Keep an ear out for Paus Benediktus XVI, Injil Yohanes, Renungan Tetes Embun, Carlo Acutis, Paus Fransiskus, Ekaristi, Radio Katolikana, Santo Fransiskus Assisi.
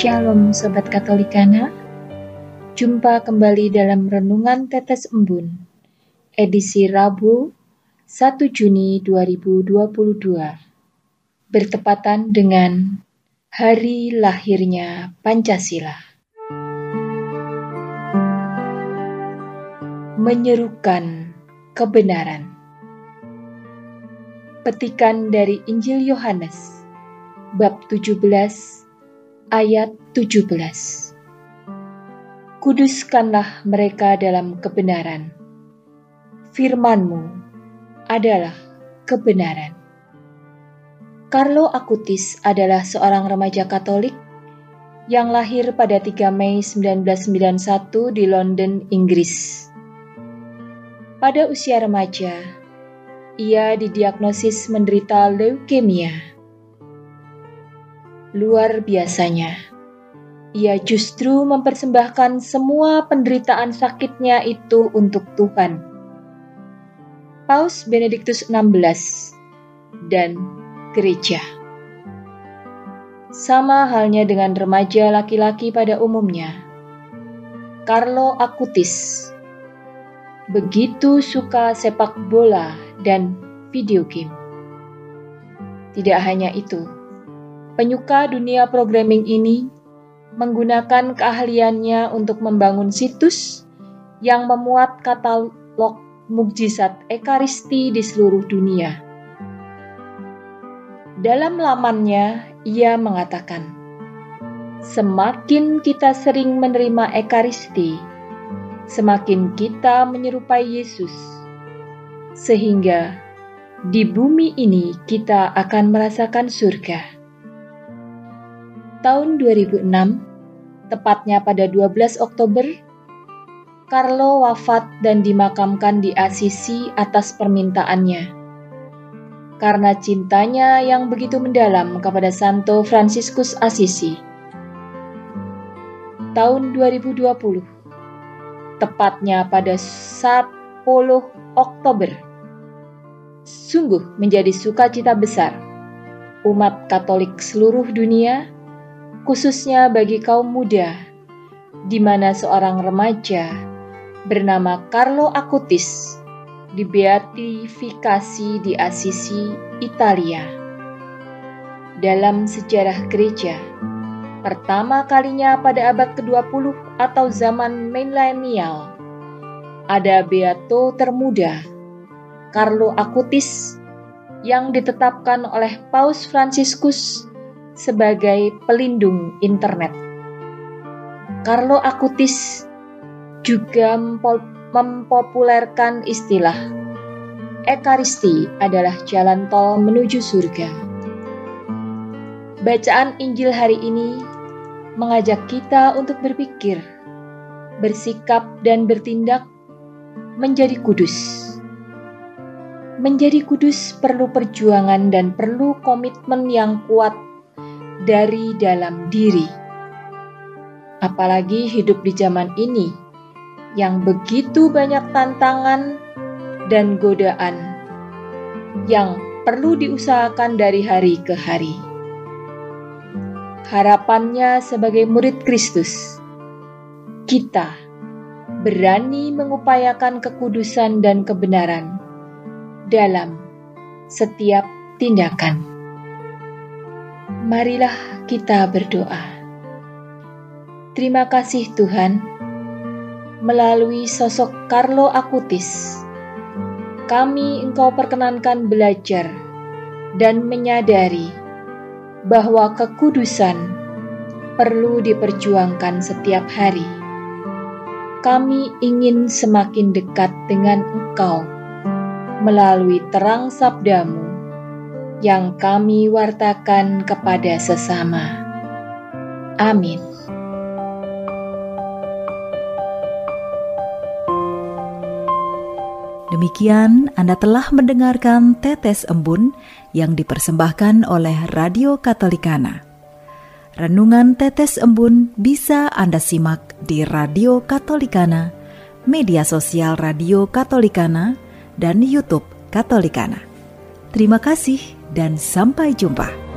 Shalom Sobat Katolikana, jumpa kembali dalam Renungan Tetes Embun, edisi Rabu 1 Juni 2022, bertepatan dengan Hari Lahirnya Pancasila. Menyerukan kebenaran. Petikan dari Injil Yohanes, bab 17, ayat 17. Kuduskanlah mereka dalam kebenaran. Firman-Mu adalah kebenaran. Carlo Acutis adalah seorang remaja Katolik yang lahir pada 3 Mei 1991 di London, Inggris. Pada usia remaja, ia didiagnosis menderita leukemia. Luar biasanya, ia justru mempersembahkan semua penderitaan sakitnya itu untuk Tuhan. Paus Benediktus XVI dan Gereja. Sama halnya dengan remaja laki-laki pada umumnya, Carlo Acutis begitu suka sepak bola dan video game. Tidak hanya itu, penyuka dunia programming ini menggunakan keahliannya untuk membangun situs yang memuat katalog mukjizat Ekaristi di seluruh dunia. Dalam lamannya, ia mengatakan, semakin kita sering menerima Ekaristi, semakin kita menyerupai Yesus, sehingga di bumi ini kita akan merasakan surga. Tahun 2006, tepatnya pada 12 Oktober, Carlo wafat dan dimakamkan di Assisi atas permintaannya. Karena cintanya yang begitu mendalam kepada Santo Fransiskus Assisi. Tahun 2020, tepatnya pada 10 Oktober, sungguh menjadi sukacita besar umat Katolik seluruh dunia, khususnya bagi kaum muda, di mana seorang remaja bernama Carlo Acutis dibeatifikasi di Assisi, Italia. Dalam sejarah gereja, pertama kalinya pada abad ke-20 atau zaman milenial, ada beato termuda, Carlo Acutis, yang ditetapkan oleh Paus Fransiskus sebagai pelindung internet. Carlo Acutis juga mempopulerkan istilah Ekaristi adalah jalan tol menuju surga. Bacaan Injil hari ini mengajak kita untuk berpikir, bersikap dan bertindak menjadi kudus. Menjadi kudus perlu perjuangan dan perlu komitmen yang kuat dari dalam diri. Apalagi hidup di zaman ini yang begitu banyak tantangan dan godaan yang perlu diusahakan dari hari ke hari. Harapannya sebagai murid Kristus, kita berani mengupayakan kekudusan dan kebenaran dalam setiap tindakan. Marilah kita berdoa. Terima kasih Tuhan. Melalui sosok Carlo Acutis, kami Engkau perkenankan belajar dan menyadari bahwa kekudusan perlu diperjuangkan setiap hari. Kami ingin semakin dekat dengan Engkau melalui terang sabdamu yang kami wartakan kepada sesama. Amin. demikian, Anda telah mendengarkan Tetes Embun yang dipersembahkan oleh Radio Katolikana. Renungan Tetes Embun bisa Anda simak di Radio Katolikana, media sosial Radio Katolikana, dan YouTube Katolikana. Terima kasih dan sampai jumpa.